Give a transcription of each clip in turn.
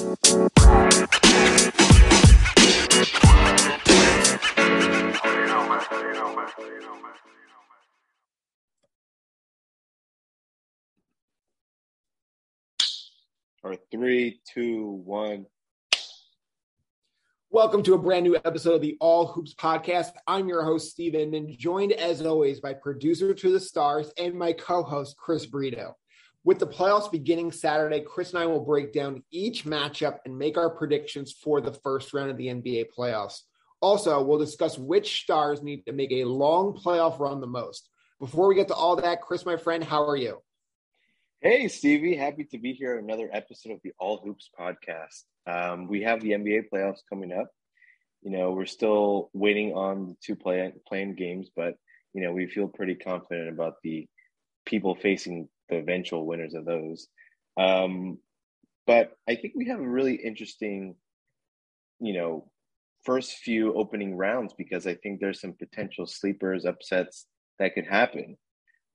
Or 3, 2, 1. Welcome to a brand new episode of the All Hoops Podcast. I'm your host, Stephen, and joined as always by producer to the stars and my co-host, Chris Brito. With the playoffs beginning Saturday, Chris and I will break down each matchup and make our predictions for the first round of the NBA playoffs. Also, we'll discuss which stars need to make a long playoff run the most. Before we get to all that, Chris, my friend, how are you? Hey, Stevie. Happy to be here. Another episode of the All Hoops Podcast. We have the NBA playoffs coming up. You know, we're still waiting on the two play-in games, but, you know, we feel pretty confident about the people facing the eventual winners of those. But I think we have a really interesting, you know, first few opening rounds, because I think there's some potential sleepers, upsets that could happen.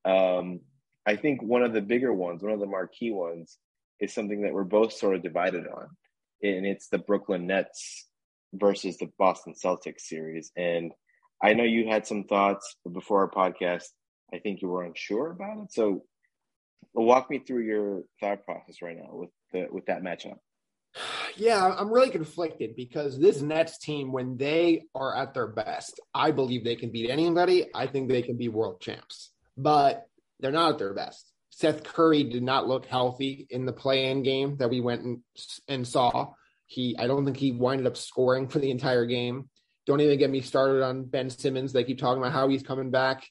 I think one of the bigger ones, one of the marquee ones, is something that we're both sort of divided on. And it's the Brooklyn Nets versus the Boston Celtics series. And I know you had some thoughts before our podcast. I think you were unsure about it. So walk me through your thought process right now with that matchup. Yeah, I'm really conflicted because this Nets team, when they are at their best, I believe they can beat anybody. I think they can be world champs, but they're not at their best. Seth Curry did not look healthy in the play-in game that we went and saw. I don't think he winded up scoring for the entire game. Don't even get me started on Ben Simmons. They keep talking about how he's coming back.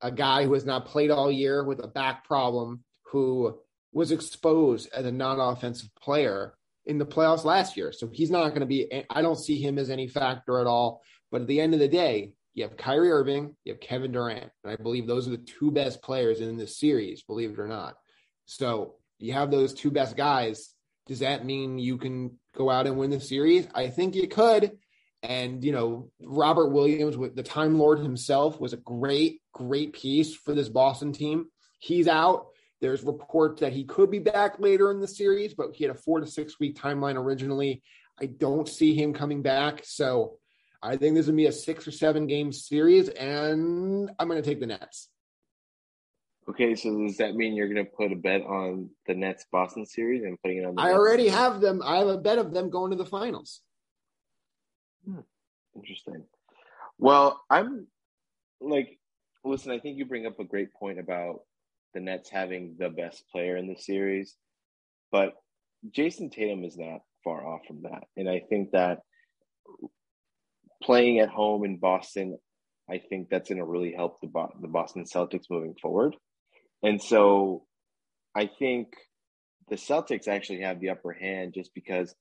A guy who has not played all year with a back problem, who was exposed as a non-offensive player in the playoffs last year. So he's not going to be – I don't see him as any factor at all. But at the end of the day, you have Kyrie Irving, you have Kevin Durant. And I believe those are the two best players in this series, believe it or not. So you have those two best guys. Does that mean you can go out and win the series? I think you could. And, you know, Robert Williams, with the Time Lord himself, was a great, great piece for this Boston team. He's out. There's reports that he could be back later in the series, but he had a 4 to 6 week timeline originally. I don't see him coming back. So I think this is going to be a 6 or 7 game series, and I'm going to take the Nets. Okay, so does that mean you're going to put a bet on the Nets-Boston series and putting it on the Nets? I already have them. I have a bet of them going to the finals. Interesting. Well, listen, I think you bring up a great point about the Nets having the best player in the series, but Jason Tatum is not far off from that. And I think that playing at home in Boston, I think that's going to really help the Boston Celtics moving forward. And so I think the Celtics actually have the upper hand just because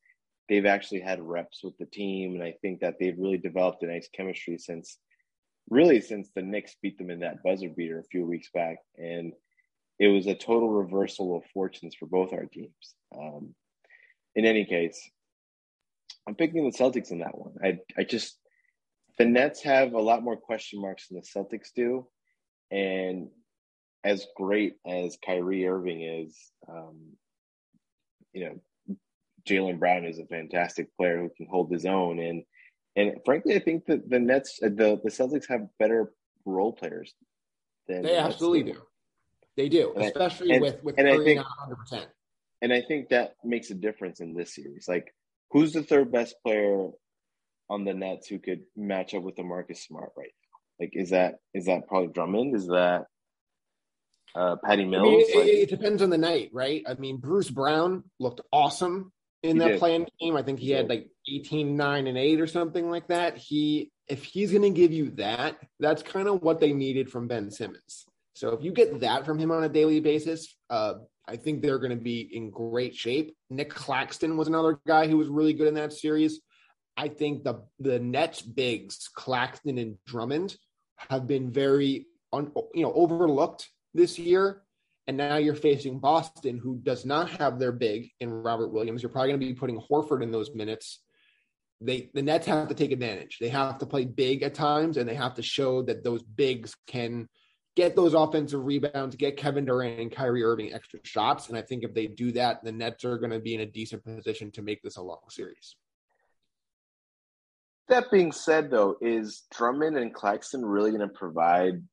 they've actually had reps with the team. And I think that they've really developed a nice chemistry since the Knicks beat them in that buzzer beater a few weeks back. And it was a total reversal of fortunes for both our teams. In any case, I'm picking the Celtics in that one. I just, the Nets have a lot more question marks than the Celtics do. And as great as Kyrie Irving is, you know, Jaylen Brown is a fantastic player who can hold his own. And frankly, I think that the Celtics have better role players than they absolutely do. They do, especially with Curry not 100%. And I think that makes a difference in this series. Like, who's the third best player on the Nets who could match up with DeMarcus Smart right now? Like, is that probably Drummond? Is that Patty Mills? I mean, it depends on the night, right? I mean, Bruce Brown looked awesome in that play-in game. I think he had like 18, 9, and 8 or something like that. If he's going to give you that, that's kind of what they needed from Ben Simmons. So if you get that from him on a daily basis, I think they're going to be in great shape. Nick Claxton was another guy who was really good in that series. I think the Nets bigs, Claxton and Drummond, have been very overlooked this year. And now you're facing Boston, who does not have their big in Robert Williams. You're probably going to be putting Horford in those minutes. The Nets have to take advantage. They have to play big at times, and they have to show that those bigs can – get those offensive rebounds, get Kevin Durant and Kyrie Irving extra shots. And I think if they do that, the Nets are going to be in a decent position to make this a long series. That being said, though, is Drummond and Claxton really going to provide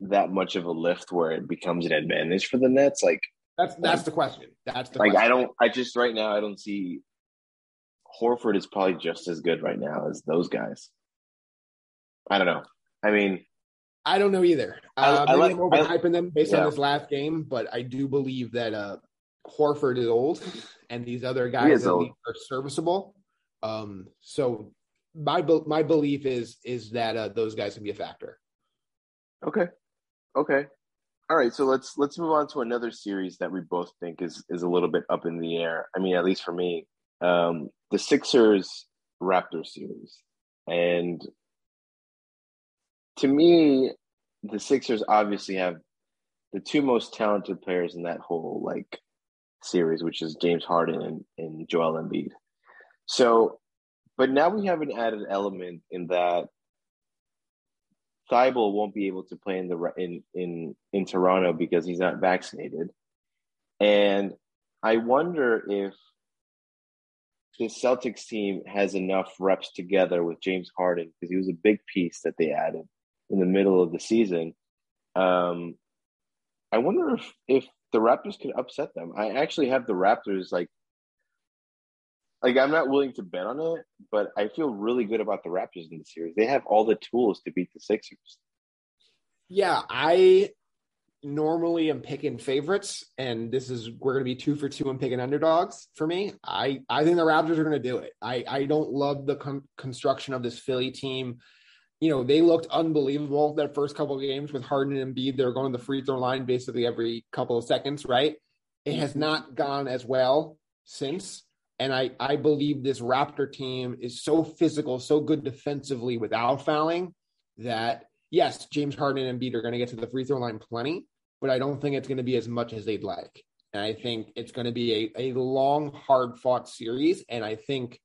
that much of a lift where it becomes an advantage for the Nets? Like, that's the question. That's the question. Right now, I don't see Horford is probably just as good right now as those guys. I don't know. I mean, I don't know either. I'm overhyping them based on this last game, but I do believe that Horford is old and these other guys are serviceable. So my belief is that those guys can be a factor. Okay. All right, so let's move on to another series that we both think is a little bit up in the air. I mean, at least for me, the Sixers-Raptors series. And to me, the Sixers obviously have the two most talented players in that whole series, which is James Harden and Joel Embiid. So, but now we have an added element in that Thibault won't be able to play in Toronto because he's not vaccinated, and I wonder if the Celtics team has enough reps together with James Harden, because he was a big piece that they added in the middle of the season. I wonder if the Raptors could upset them. I actually have the Raptors I'm not willing to bet on it, but I feel really good about the Raptors in the series. They have all the tools to beat the Sixers. Yeah, I normally am picking favorites, and we're going to be 2 for 2 and picking underdogs for me. I think the Raptors are going to do it. I don't love the construction of this Philly team. You know, they looked unbelievable that first couple of games with Harden and Embiid. They're going to the free throw line basically every couple of seconds, right? It has not gone as well since. And I believe this Raptor team is so physical, so good defensively without fouling that, yes, James Harden and Embiid are going to get to the free throw line plenty, but I don't think it's going to be as much as they'd like. And I think it's going to be a long, hard-fought series. And I think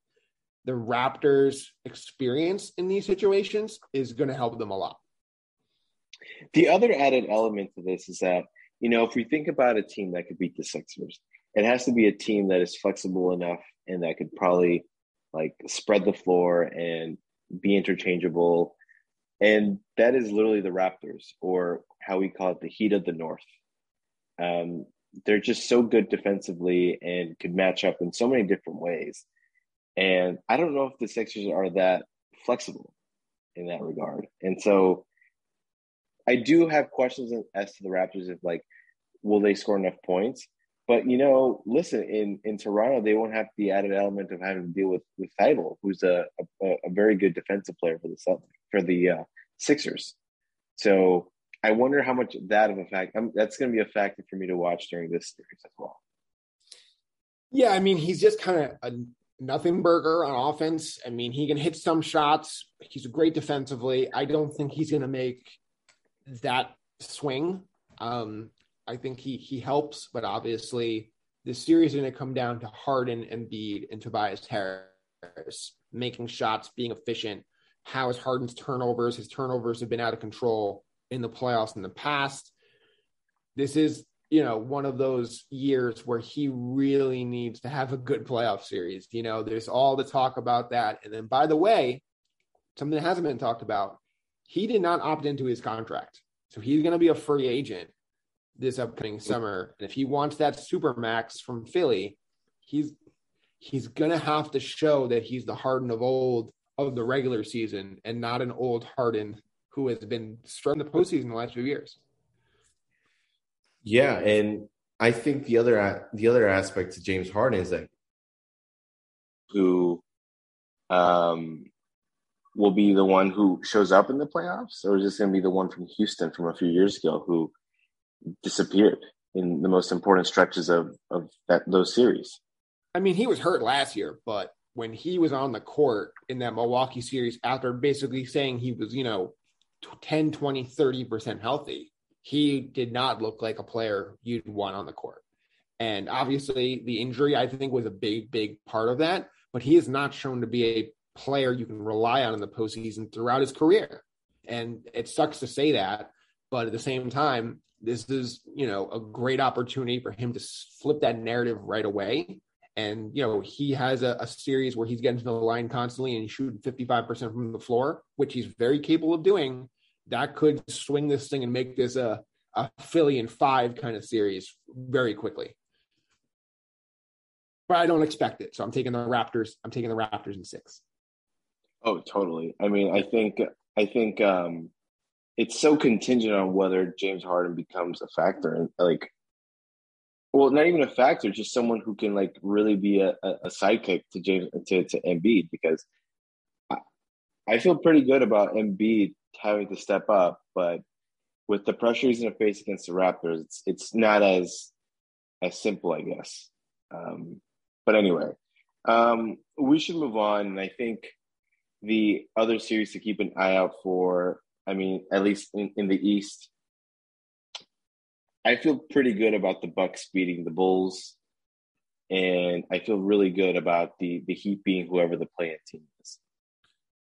the Raptors' experience in these situations is going to help them a lot. The other added element to this is that, you know, if we think about a team that could beat the Sixers, it has to be a team that is flexible enough and that could probably spread the floor and be interchangeable. And that is literally the Raptors, or how we call it, the Heat of the North. They're just so good defensively and could match up in so many different ways. And I don't know if the Sixers are that flexible in that regard. And so I do have questions as to the Raptors of will they score enough points? But, you know, listen, in Toronto, they won't have the added element of having to deal with Thibault, who's a very good defensive player for the Sixers. So I wonder how much that of a fact that's going to be a factor for me to watch during this series as well. Yeah, I mean, he's just kind of a nothing burger on offense. I mean, he can hit some shots. He's great defensively. I don't think he's going to make that swing. I think he helps, but obviously the series is going to come down to Harden, Embiid, and Tobias Harris making shots, being efficient. How is Harden's turnovers? His turnovers have been out of control in the playoffs in the past. This is, you know, one of those years where he really needs to have a good playoff series. You know, there's all the talk about that. And then, by the way, something that hasn't been talked about, he did not opt into his contract. So he's going to be a free agent this upcoming summer, and if he wants that supermax from Philly, he's gonna have to show that he's the Harden of old of the regular season, and not an old Harden who has been struggling the postseason the last few years. Yeah, and I think the other aspect to James Harden is that who will be the one who shows up in the playoffs, or is this going to be the one from Houston from a few years ago who disappeared in the most important stretches of those series? I mean, he was hurt last year, but when he was on the court in that Milwaukee series, after basically saying he was, you know, 10, 20, 30% healthy, he did not look like a player you'd want on the court. And obviously the injury, I think, was a big, big part of that, but he is not shown to be a player you can rely on in the postseason throughout his career. And it sucks to say that, But at the same time, this is, you know, a great opportunity for him to flip that narrative right away. And, you know, he has a series where he's getting to the line constantly and he's shooting 55% from the floor, which he's very capable of doing. That could swing this thing and make this a Philly in five kind of series very quickly. But I don't expect it. So I'm taking the Raptors. I'm taking the Raptors in six. Oh, totally. I mean, I think it's so contingent on whether James Harden becomes a factor and like, well, not even a factor, just someone who can like really be a sidekick to James to Embiid, because I feel pretty good about Embiid having to step up, but with the pressure he's going to face against the Raptors, it's not as simple, I guess. But anyway, we should move on. And I think the other series to keep an eye out for, I mean, at least in the East, I feel pretty good about the Bucks beating the Bulls, and I feel really good about the Heat being whoever the play-in team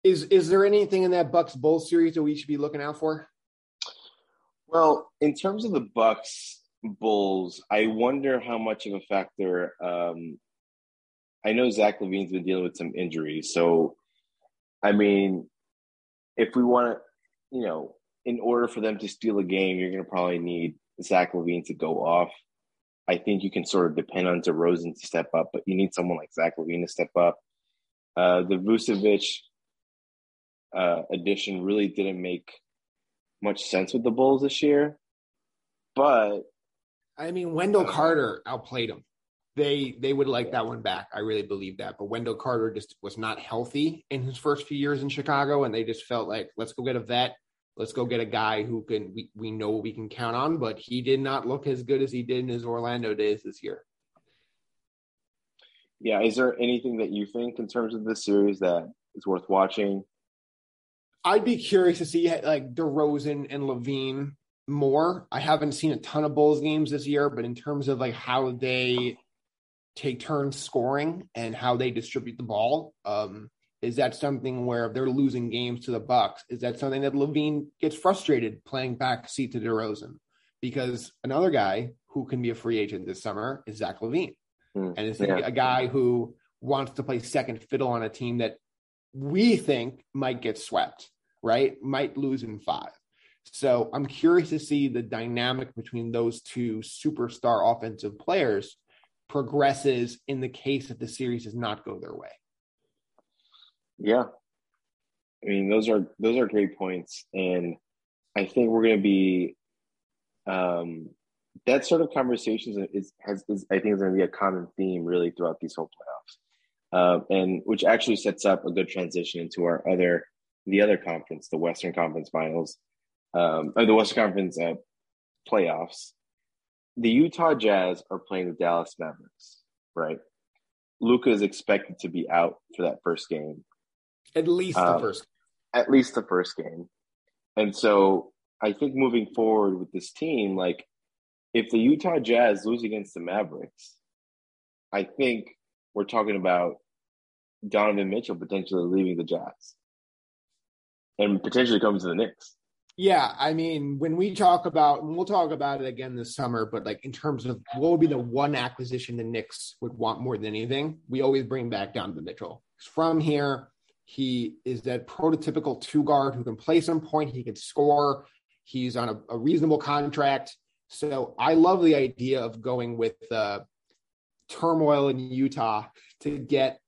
is. Is there anything in that Bucks-Bulls series that we should be looking out for? Well, in terms of the Bucks-Bulls, I wonder how much of a factor I know Zach LaVine's been dealing with some injuries, so, I mean, if we want to, you know, in order for them to steal a game, you're going to probably need Zach LaVine to go off. I think you can sort of depend on DeRozan to step up, but you need someone like Zach LaVine to step up. The Vucevic addition really didn't make much sense with the Bulls this year, but I mean, Wendell Carter outplayed him. They would like that one back. I really believe that. But Wendell Carter just was not healthy in his first few years in Chicago, and they just felt like, let's go get a vet. Let's go get a guy who can we know we can count on, but he did not look as good as he did in his Orlando days this year. Yeah, is there anything that you think in terms of this series that is worth watching? I'd be curious to see like DeRozan and LaVine more. I haven't seen a ton of Bulls games this year, but in terms of like how they take turns scoring and how they distribute the ball. Is that something where if they're losing games to the Bucks, is that something that LaVine gets frustrated playing backseat to DeRozan? Because another guy who can be a free agent this summer is Zach LaVine. And it's a guy who wants to play second fiddle on a team that we think might get swept, right? Might lose in five. So I'm curious to see the dynamic between those two superstar offensive players progresses in the case that the series does not go their way. Yeah. I mean, those are great points. And I think we're going to be that sort of conversations is going to be a common theme really throughout these whole playoffs. And which actually sets up a good transition into our other conference, the Western Conference Finals, or the Western Conference playoffs. The Utah Jazz are playing the Dallas Mavericks, right? Luka is expected to be out for that first game. At least the first game. And so I think moving forward with this team, like if the Utah Jazz lose against the Mavericks, I think we're talking about Donovan Mitchell potentially leaving the Jazz and potentially coming to the Knicks. Yeah, I mean, when we talk about, and we'll talk about it again this summer, but like in terms of what would be the one acquisition the Knicks would want more than anything, we always bring back Donovan Mitchell. From here, he is that prototypical two guard who can play some point, he can score, he's on a reasonable contract. So I love the idea of going with turmoil in Utah to get,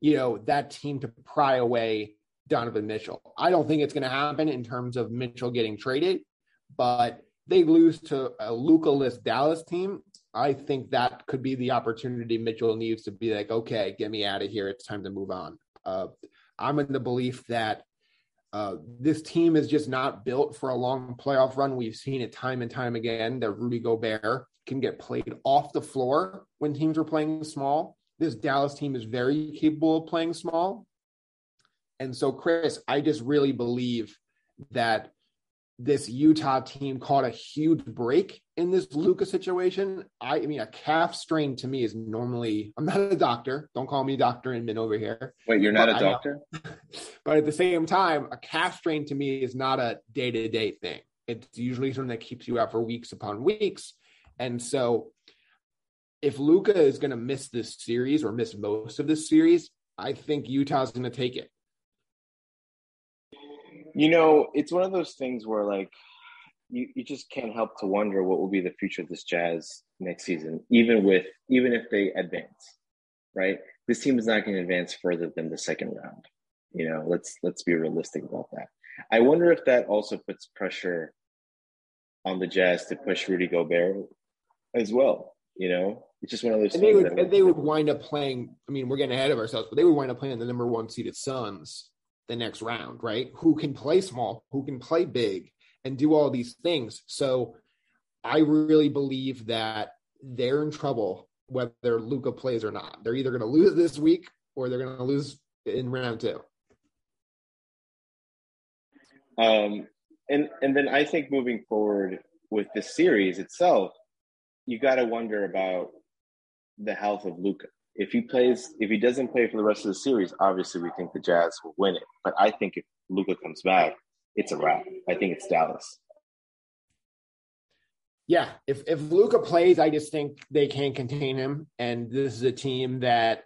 you know, that team to pry away Donovan Mitchell. I don't think it's going to happen in terms of Mitchell getting traded, but they lose to a Luka-less Dallas team. I think that could be the opportunity Mitchell needs to be like, okay, get me out of here. It's time to move on. I'm in the belief that this team is just not built for a long playoff run. We've seen it time and time again that Rudy Gobert can get played off the floor when teams are playing small. This Dallas team is very capable of playing small. And so, Chris, I just really believe that this Utah team caught a huge break in this Luka situation. I mean, a calf strain to me is normally – I'm not a doctor. Don't call me Dr. Inman over here. Wait, you're not a doctor? But at the same time, a calf strain to me is not a day-to-day thing. It's usually something that keeps you out for weeks upon weeks. And so if Luka is going to miss this series or miss most of this series, I think Utah's going to take it. You know, it's one of those things where, like, you just can't help to wonder what will be the future of this Jazz next season, even if they advance, right? This team is not going to advance further than the second round. You know, let's be realistic about that. I wonder if that also puts pressure on the Jazz to push Rudy Gobert as well. You know, it's just one of those things. They would wind up playing. I mean, we're getting ahead of ourselves, but they would wind up playing the number one seeded Suns the next round, right? Who can play small, who can play big, and do all these things. So I really believe that they're in trouble whether Luka plays or not. They're either going to lose this week or they're going to lose in round two. And then I think moving forward with the series itself, you got to wonder about the health of Luka. If he doesn't play for the rest of the series, obviously we think the Jazz will win it. But I think if Luka comes back, it's a wrap. I think it's Dallas. Yeah, if Luka plays, I just think they can't contain him. And this is a team that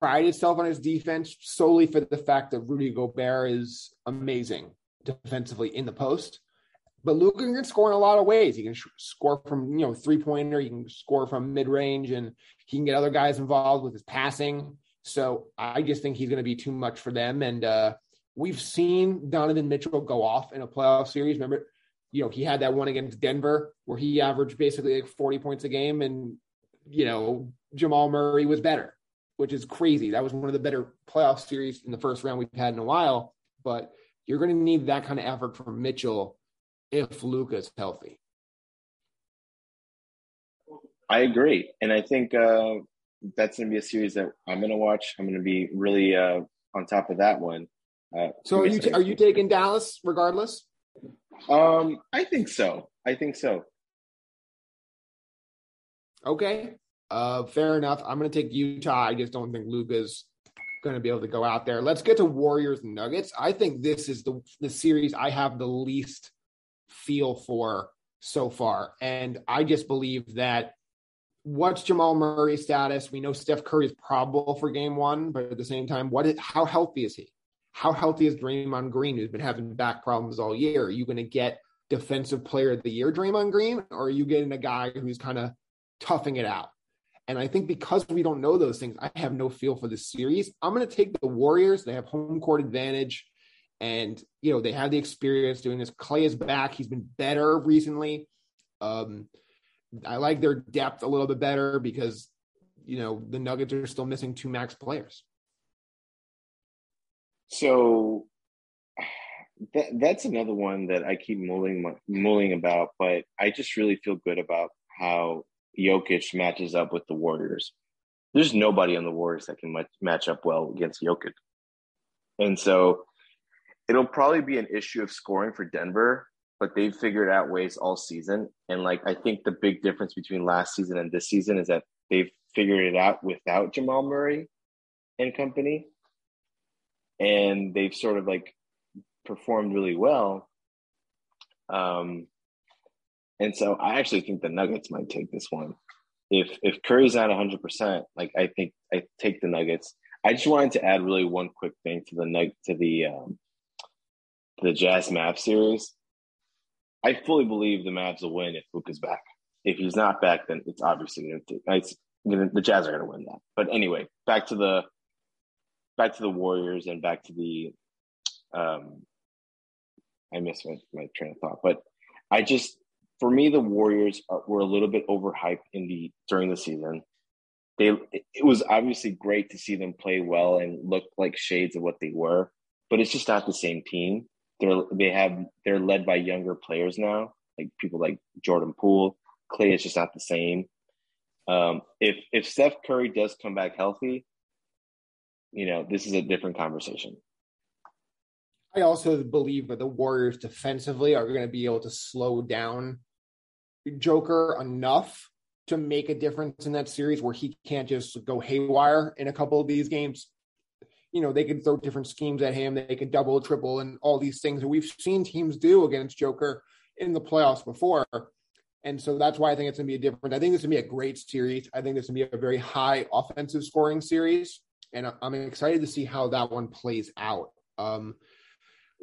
pride itself on his defense solely for the fact that Rudy Gobert is amazing defensively in the post. But Luka can score in a lot of ways. He can score from, you know, three-pointer. He can score from mid-range, and he can get other guys involved with his passing. So I just think he's going to be too much for them. And we've seen Donovan Mitchell go off in a playoff series. Remember, you know, he had that one against Denver where he averaged basically like 40 points a game, and, you know, Jamal Murray was better, which is crazy. That was one of the better playoff series in the first round we've had in a while. But you're going to need that kind of effort from Mitchell if Luka's healthy. I agree. And I think that's going to be a series that I'm going to watch. I'm going to be really on top of that one. So are you taking Dallas regardless? I think so. Okay. Fair enough. I'm going to take Utah. I just don't think Luka's going to be able to go out there. Let's get to Warriors and Nuggets. I think this is the series I have the least feel for so far. And I just believe that what's Jamal Murray's status? We know Steph Curry is probable for game one, but at the same time, how healthy is he? How healthy is Draymond Green, who's been having back problems all year? Are you going to get defensive player of the year Draymond Green, or are you getting a guy who's kind of toughing it out? And I think because we don't know those things, I have no feel for this series. I'm going to take the Warriors. They have home court advantage. And, you know, they have the experience doing this. Clay is back. He's been better recently. I like their depth a little bit better because, you know, the Nuggets are still missing two max players. So that's another one that I keep mulling about, but I just really feel good about how Jokic matches up with the Warriors. There's nobody on the Warriors that can match up well against Jokic. And so it'll probably be an issue of scoring for Denver, but they've figured out ways all season. And, like, I think the big difference between last season and this season is that they've figured it out without Jamal Murray and company. And they've sort of, like, performed really well. And so I actually think the Nuggets might take this one. If Curry's not 100%, like, I think I take the Nuggets. I just wanted to add really one quick thing to the Jazz Mavs series. I fully believe the Mavs will win if Luka's back. If he's not back, then it's obviously the Jazz are going to win that. But anyway, back to the Warriors and back to the I missed my train of thought, but for me, the Warriors were a little bit overhyped during the season. It was obviously great to see them play well and look like shades of what they were, but it's just not the same team. They're led by younger players now, like people like Jordan Poole. Clay is just not the same. If Steph Curry does come back healthy, you know, this is a different conversation. I also believe that the Warriors defensively are going to be able to slow down Joker enough to make a difference in that series where he can't just go haywire in a couple of these games. You know, they could throw different schemes at him. They could double, triple, and all these things that we've seen teams do against Joker in the playoffs before. And so that's why I think it's going to be a difference. I think this is going to be a great series. I think this is going to be a very high offensive scoring series. And I'm excited to see how that one plays out.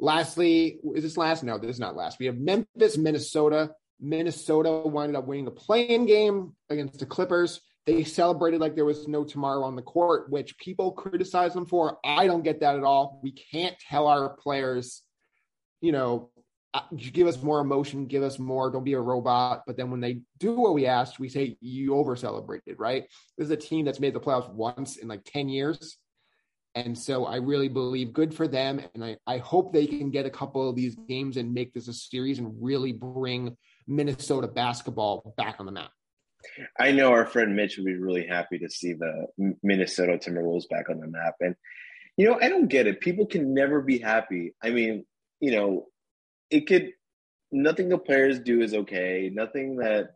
Lastly, is this last? No, this is not last. We have Memphis, Minnesota. Minnesota wound up winning the play-in game against the Clippers. They celebrated like there was no tomorrow on the court, which people criticize them for. I don't get that at all. We can't tell our players, you know, give us more emotion, give us more, don't be a robot. But then when they do what we asked, we say you over-celebrated, right? This is a team that's made the playoffs once in like 10 years. And so I really believe good for them. And I hope they can get a couple of these games and make this a series and really bring Minnesota basketball back on the map. I know our friend Mitch would be really happy to see the Minnesota Timberwolves back on the map. And, you know, I don't get it. People can never be happy. I mean, you know, nothing the players do is okay. Nothing that,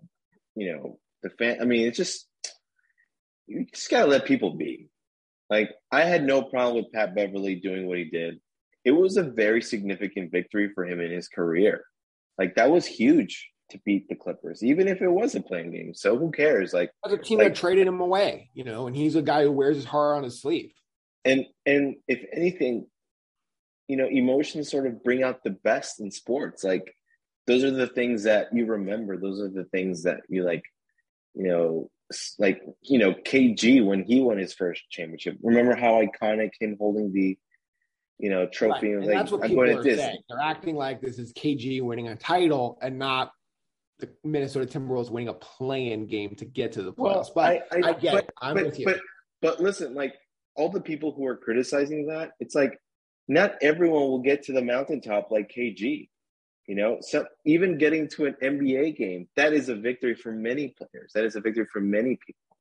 you know, you just got to let people be. Like, I had no problem with Pat Beverly doing what he did. It was a very significant victory for him in his career. Like, that was huge to beat the Clippers, even if it was a playing game. So who cares? Like, the team that traded him away, you know, and he's a guy who wears his heart on his sleeve. And if anything, you know, emotions sort of bring out the best in sports. Like, those are the things that you remember. Those are the things that you like, you know. Like, you know, KG, when he won his first championship, remember how iconic him holding the, you know, trophy. Right. And like, that's what people are saying. They're acting like this is KG winning a title and not the Minnesota Timberwolves winning a play-in game to get to the playoffs. Well, but I get it. I'm with you. But listen, like, all the people who are criticizing that, it's like, not everyone will get to the mountaintop like KG. You know, so even getting to an NBA game, that is a victory for many players. That is a victory for many people.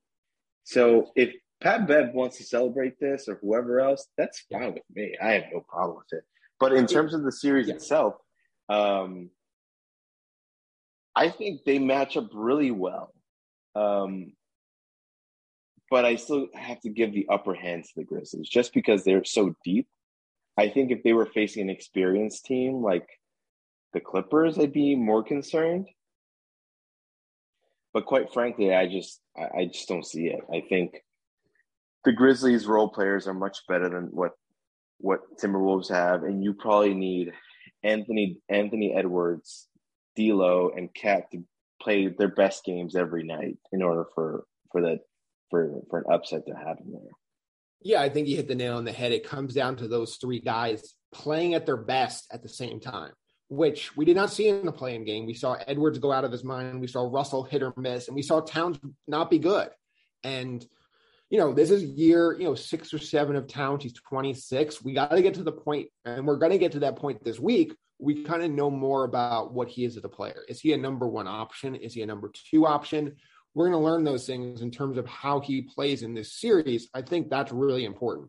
So if Pat Bev wants to celebrate this or whoever else, that's fine with me. I have no problem with it. But in terms of the series itself, I think they match up really well. But I still have to give the upper hand to the Grizzlies just because they're so deep. I think if they were facing an experienced team like the Clippers, I'd be more concerned. But quite frankly, I just don't see it. I think the Grizzlies role players are much better than what Timberwolves have, and you probably need Anthony Edwards, D'Lo, and Cat to play their best games every night in order for an upset to happen there. Yeah, I think you hit the nail on the head. It comes down to those three guys playing at their best at the same time, which we did not see in the play-in game. We saw Edwards go out of his mind. We saw Russell hit or miss, and we saw Towns not be good. And, you know, this is year, you know, 6 or 7 of Towns. He's 26. We got to get to the point, and we're going to get to that point this week. We kind of know more about what he is as a player. Is he a number one option? Is he a number two option? We're going to learn those things in terms of how he plays in this series. I think that's really important.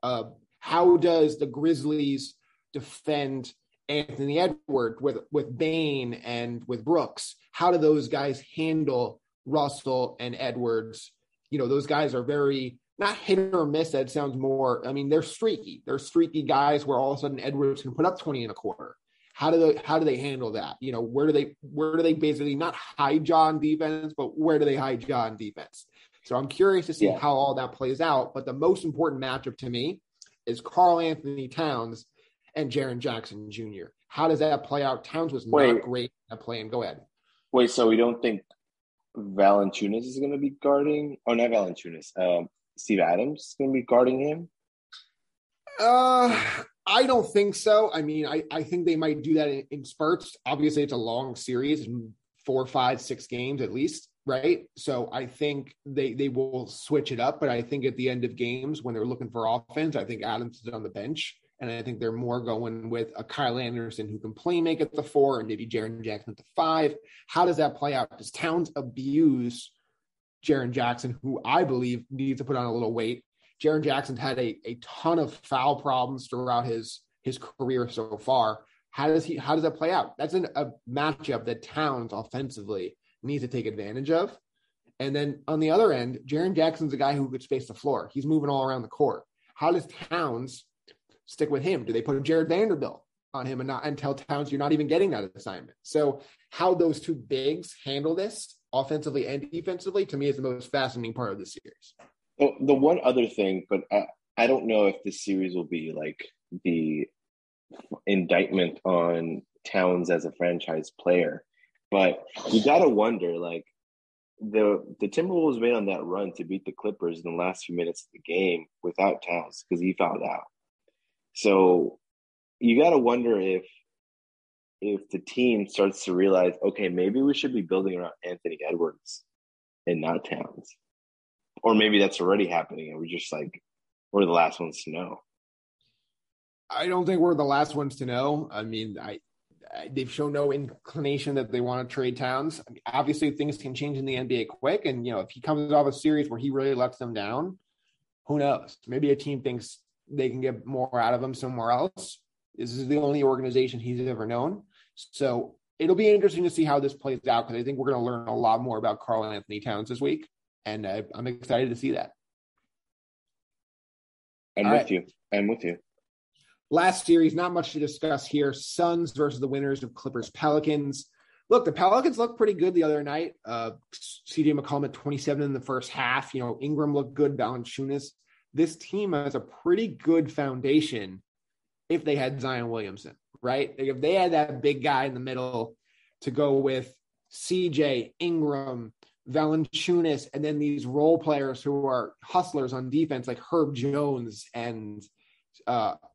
How does the Grizzlies defend Anthony Edwards with Bane and with Brooks? How do those guys handle Russell and Edwards? You know, those guys are very, not hit or miss. That sounds more, I mean, they're streaky. They're streaky guys where all of a sudden Edwards can put up 20 and a quarter. How do they handle that? You know, where do they basically not hide John defense, but where do they hide John defense? So I'm curious to see how all that plays out. But the most important matchup to me is Karl-Anthony Towns and Jaren Jackson Jr. How does that play out? Towns was not great at playing. Go ahead. Wait, so we don't think Valanciunas is going to be guarding? Oh, not Valanciunas. Steve Adams is going to be guarding him? I don't think so. I mean, I think they might do that in spurts. Obviously, it's a long series, 4, 5, 6 games at least, right? So I think they will switch it up. But I think at the end of games, when they're looking for offense, I think Adams is on the bench. And I think they're more going with a Kyle Anderson who can make it the 4 and maybe Jaren Jackson at the 5. How does that play out? Does Towns abuse Jaren Jackson, who I believe needs to put on a little weight? Jaren Jackson's had a ton of foul problems throughout his career so far. How does that play out? That's a matchup that Towns offensively needs to take advantage of. And then on the other end, Jaren Jackson's a guy who could space the floor. He's moving all around the court. How does Towns stick with him? Do they put Jared Vanderbilt on him and not, and tell Towns you're not even getting that assignment. So how those two bigs handle this offensively and defensively, to me, is the most fascinating part of the series. Well, the one other thing, but I don't know if this series will be like the indictment on Towns as a franchise player, but you got to wonder, like, the Timberwolves made on that run to beat the Clippers in the last few minutes of the game without Towns because he fouled out. So you got to wonder if the team starts to realize, okay, maybe we should be building around Anthony Edwards and not Towns. Or maybe that's already happening and we're the last ones to know. I don't think we're the last ones to know. I mean, they've shown no inclination that they want to trade Towns. I mean, obviously, things can change in the NBA quick. And, if he comes off a series where he really lets them down, who knows? Maybe a team thinks they can get more out of him somewhere else. This is the only organization he's ever known. So it'll be interesting to see how this plays out, because I think we're going to learn a lot more about Karl-Anthony Towns this week. And I'm excited to see that. I'm with you. Last series, not much to discuss here. Suns versus the winners of Clippers Pelicans. Look, the Pelicans looked pretty good the other night. CJ McCollum at 27 in the first half. Ingram looked good, Valanciunas. This team has a pretty good foundation if they had Zion Williamson, right? If they had that big guy in the middle to go with CJ, Ingram, Valanciunas, and then these role players who are hustlers on defense like Herb Jones and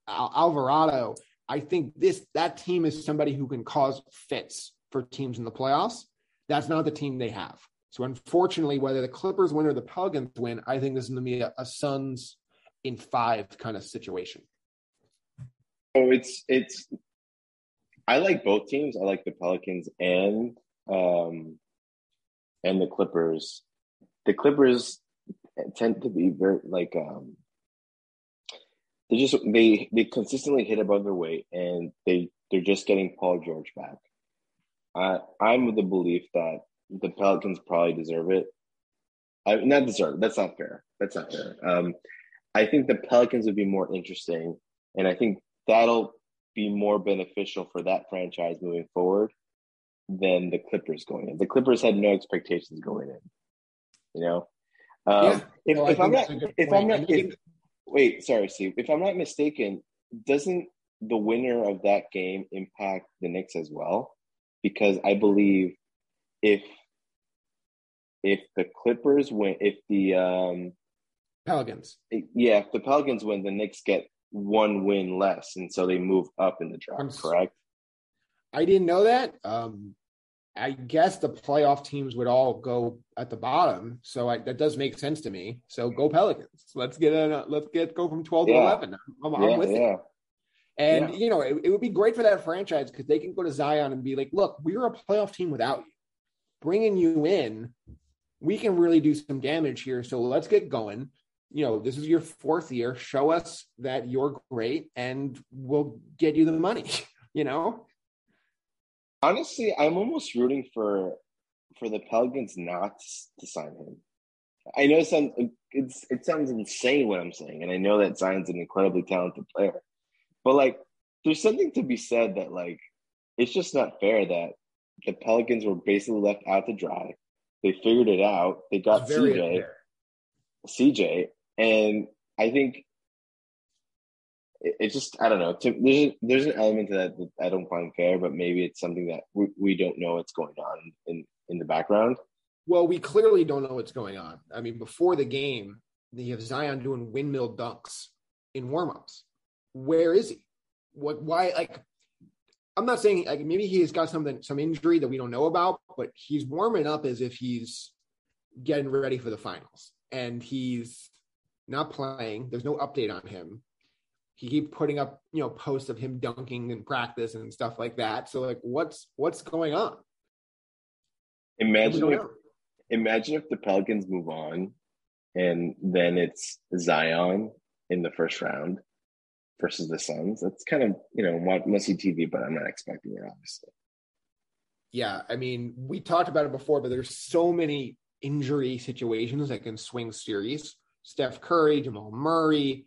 Alvarado, I think that team is somebody who can cause fits for teams in the playoffs. That's not the team they have. So unfortunately, whether the Clippers win or the Pelicans win, I think this is going to be a Suns in 5 kind of situation. Oh, I like both teams. I like the Pelicans and the Clippers. The Clippers tend to be very they consistently hit above their weight, and they're just getting Paul George back. I'm of the belief that the Pelicans probably deserve it. Not deserve. That's not fair. I think the Pelicans would be more interesting, and I think that'll be more beneficial for that franchise moving forward than the Clippers going in. The Clippers had no expectations going in. If I'm not mistaken, doesn't the winner of that game impact the Knicks as well? Because I believe if the Clippers win, if the Pelicans win, the Knicks get one win less, and so they move up in the draft. Correct? I didn't know that. I guess the playoff teams would all go at the bottom, so that does make sense to me. So go Pelicans. Let's go from 12 to 11. I'm with it. And it would be great for that franchise, because they can go to Zion and be like, "Look, we were a playoff team without you. Bringing you in, we can really do some damage here. So let's get going. This is your 4th year. Show us that you're great, and we'll get you the money." Honestly, I'm almost rooting for the Pelicans not to sign him. I know it sounds insane what I'm saying, and I know that Zion's an incredibly talented player, but there's something to be said that it's just not fair that the Pelicans were basically left out to dry. They figured it out. They got CJ, and I think it's just, I don't know. There's an element to that I don't find fair, but maybe it's something that we don't know what's going on in the background. Well, we clearly don't know what's going on. I mean, before the game, you have Zion doing windmill dunks in warmups. Where is he? I'm not saying maybe he's got some injury that we don't know about, but he's warming up as if he's getting ready for the finals, and he's not playing. There's no update on him. He keep putting up, posts of him dunking in practice and stuff like that. So what's going on? Imagine if the Pelicans move on, and then it's Zion in the first round versus the Suns. That's kind of, must-see TV, but I'm not expecting it, obviously. Yeah, I mean, we talked about it before, but there's so many injury situations that can swing series. Steph Curry, Jamal Murray,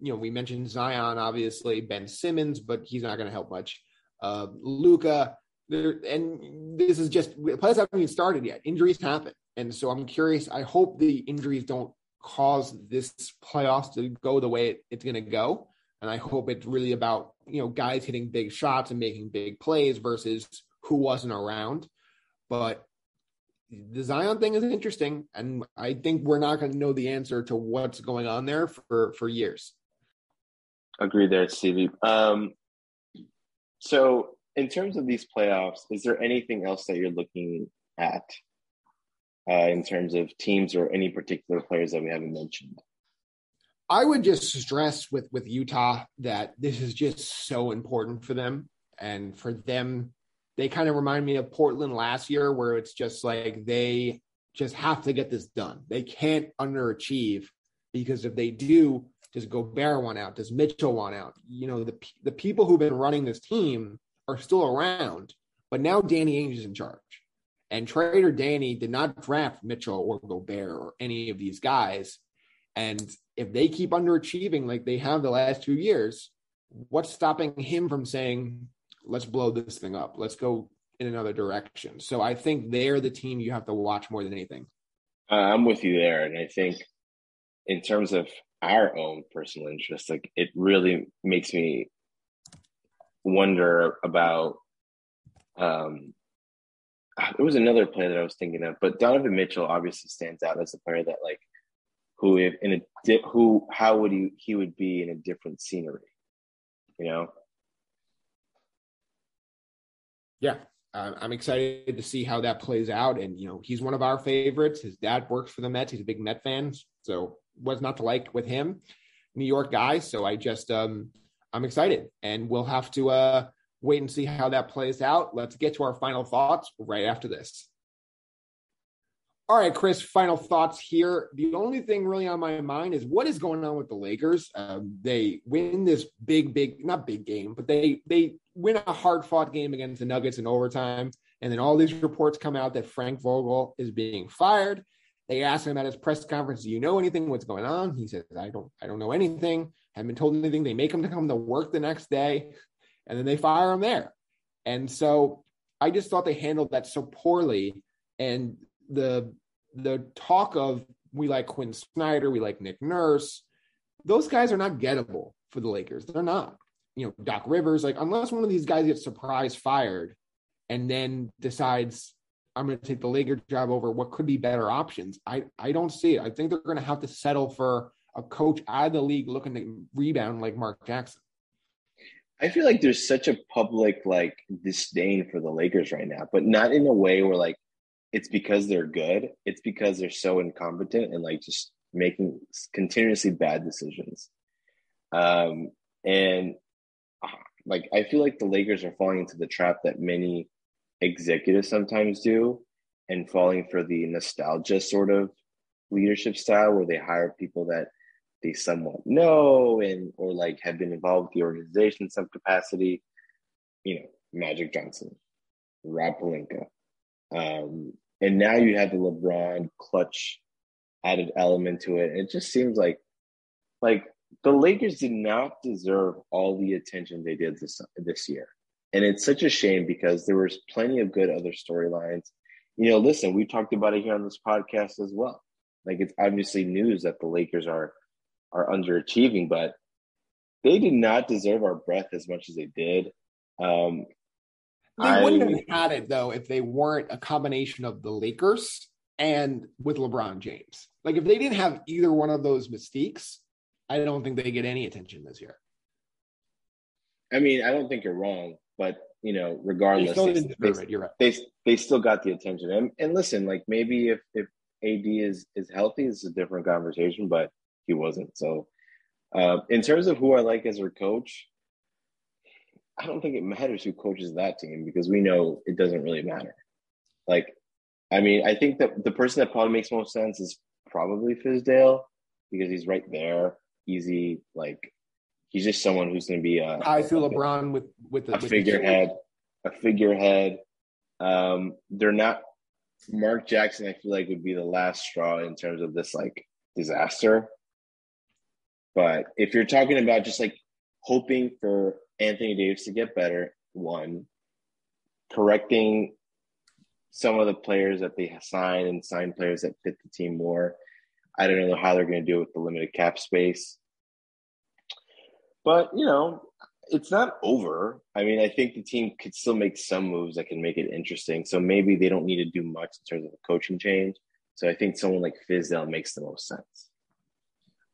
We mentioned Zion, obviously, Ben Simmons, but he's not going to help much. Luka, and this is just, playoffs haven't even started yet. Injuries happen. And so I'm curious. I hope the injuries don't cause this playoffs to go the way it's going to go. And I hope it's really about, guys hitting big shots and making big plays versus who wasn't around. But the Zion thing is interesting. And I think we're not going to know the answer to what's going on there for years. Agree there, Stevie. So in terms of these playoffs, is there anything else that you're looking at in terms of teams or any particular players that we haven't mentioned? I would just stress with Utah that this is just so important for them. And for them, they kind of remind me of Portland last year, where it's just like they just have to get this done. They can't underachieve, because if they do, does Gobert want out? Does Mitchell want out? The people who've been running this team are still around, but now Danny Ainge is in charge. And Trader Danny did not draft Mitchell or Gobert or any of these guys. And if they keep underachieving like they have the last 2 years, what's stopping him from saying, let's blow this thing up. Let's go in another direction. So I think they're the team you have to watch more than anything. I'm with you there. And I think in terms of our own personal interests, like, it really makes me wonder about there was another player that I was thinking of, but Donovan Mitchell obviously stands out as a player that, like, how would he would be in a different scenery, Yeah, I'm excited to see how that plays out. And, he's one of our favorites. His dad works for the Mets. He's a big Met fan. So what's not to like with him? New York guy. So I just, I'm excited. And we'll have to wait and see how that plays out. Let's get to our final thoughts right after this. All right, Chris, final thoughts here. The only thing really on my mind is what is going on with the Lakers. They win this not big game, but they win a hard-fought game against the Nuggets in overtime. And then all these reports come out that Frank Vogel is being fired. They ask him at his press conference, do you know anything? What's going on? He says, I don't know anything. Haven't been told anything. They make him to come to work the next day, and then they fire him there. And so I just thought they handled that so poorly. And the talk of, we like Quinn Snyder, we like Nick Nurse, those guys are not gettable for the Lakers. They're not. Doc Rivers, like, unless one of these guys gets surprise fired and then decides, I'm going to take the Laker job over what could be better options, I don't see it. I think they're going to have to settle for a coach out of the league looking to rebound like Mark Jackson. I feel like there's such a public, like, disdain for the Lakers right now, but not in a way where, like, it's because they're good. It's because they're so incompetent and, like, just making continuously bad decisions. Like, I feel like the Lakers are falling into the trap that many executives sometimes do, and falling for the nostalgia sort of leadership style where they hire people that they somewhat know and or, like, have been involved with the organization in some capacity. Magic Johnson, Rob Pelinka. And now you have the LeBron clutch added element to it. And it just seems like the Lakers did not deserve all the attention they did this year. And it's such a shame, because there was plenty of good other storylines. Listen, we talked about it here on this podcast as well. Like, it's obviously news that the Lakers are underachieving, but they did not deserve our breath as much as they did. They wouldn't have had it, though, if they weren't a combination of the Lakers and with LeBron James. Like, if they didn't have either one of those mistakes, I don't think they get any attention this year. I mean, I don't think you're wrong, but, regardless, they still got the attention. And listen, like, maybe if AD is healthy, it's a different conversation, but he wasn't. So in terms of who I like as their coach, I don't think it matters who coaches that team, because we know it doesn't really matter. Like, I mean, I think that the person that probably makes most sense is probably Fizdale, because he's right there, easy. Like, he's just someone who's going to be LeBron with a figurehead. They're not Mark Jackson. I feel like would be the last straw in terms of this, like, disaster. But if you're talking about just like hoping for Anthony Davis to get better, one, correcting some of the players that they sign and sign players that fit the team more. I don't know how they're going to do it with the limited cap space. But, you know, it's not over. I mean, I think the team could still make some moves that can make it interesting. So maybe they don't need to do much in terms of a coaching change. So I think someone like Fizdale makes the most sense.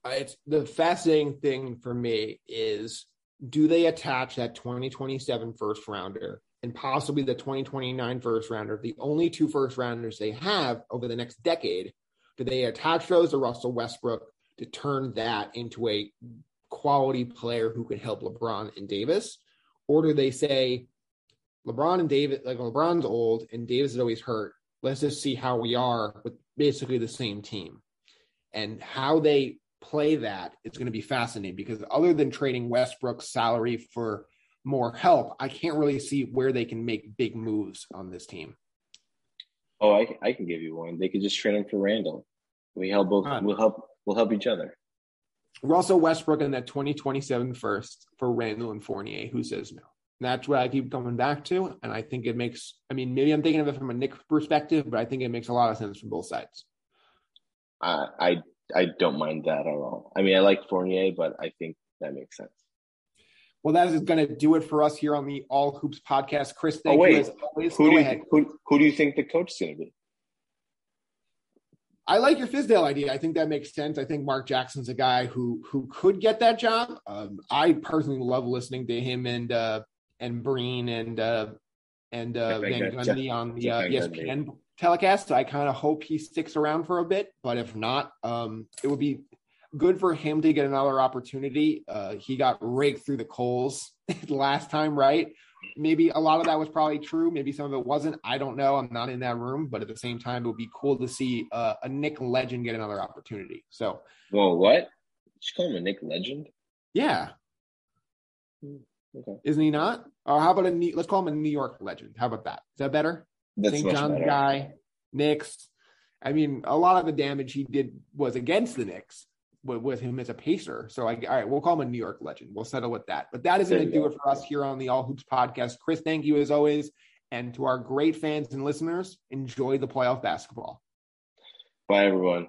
It's the fascinating thing for me is, do they attach that 2027 first rounder and possibly the 2029 first rounder, the only two first rounders they have over the next decade? Do they attach those to Russell Westbrook to turn that into a quality player who could help LeBron and Davis? Or do they say LeBron and Davis, like LeBron's old and Davis is always hurt, let's just see how we are with basically the same team? And how they play that is going to be fascinating, because other than trading Westbrook's salary for more help, I can't really see where they can make big moves on this team. Oh, I can give you one. They could just trade him for Randall. We help both. We'll help each other. Russell Westbrook in that 2027 first for Randall and Fournier. Who says no? And that's what I keep coming back to, and I think it makes. I mean, maybe I'm thinking of it from a Knicks perspective, but I think it makes a lot of sense from both sides. I don't mind that at all. I mean, I like Fournier, but I think that makes sense. Well, that is going to do it for us here on the All Hoops Podcast. Chris, thank you as always. Who do you think the coach is going to be? I like your Fizdale idea. I think that makes sense. I think Mark Jackson's a guy who could get that job. I personally love listening to him and Breen and Van Gundy on the ESPN telecast. So I kind of hope he sticks around for a bit. But if not, it would be good for him to get another opportunity. He got raked through the coals last time, right? Maybe a lot of that was probably true. Maybe some of it wasn't. I don't know. I'm not in that room. But at the same time, it would be cool to see a Nick Legend get another opportunity. So, whoa, what? Did you call him a Nick Legend? Yeah. Okay. Isn't he not? Or how about let's call him a New York Legend. How about that? Is that better? That's St. John's better. Guy, Knicks. I mean, a lot of the damage he did was against the Knicks, with him as a Pacer. So, all right, we'll call him a New York Legend. We'll settle with that. But that is going to do it for us here on the All Hoops Podcast. Chris, thank you as always. And to our great fans and listeners, enjoy the playoff basketball. Bye, everyone.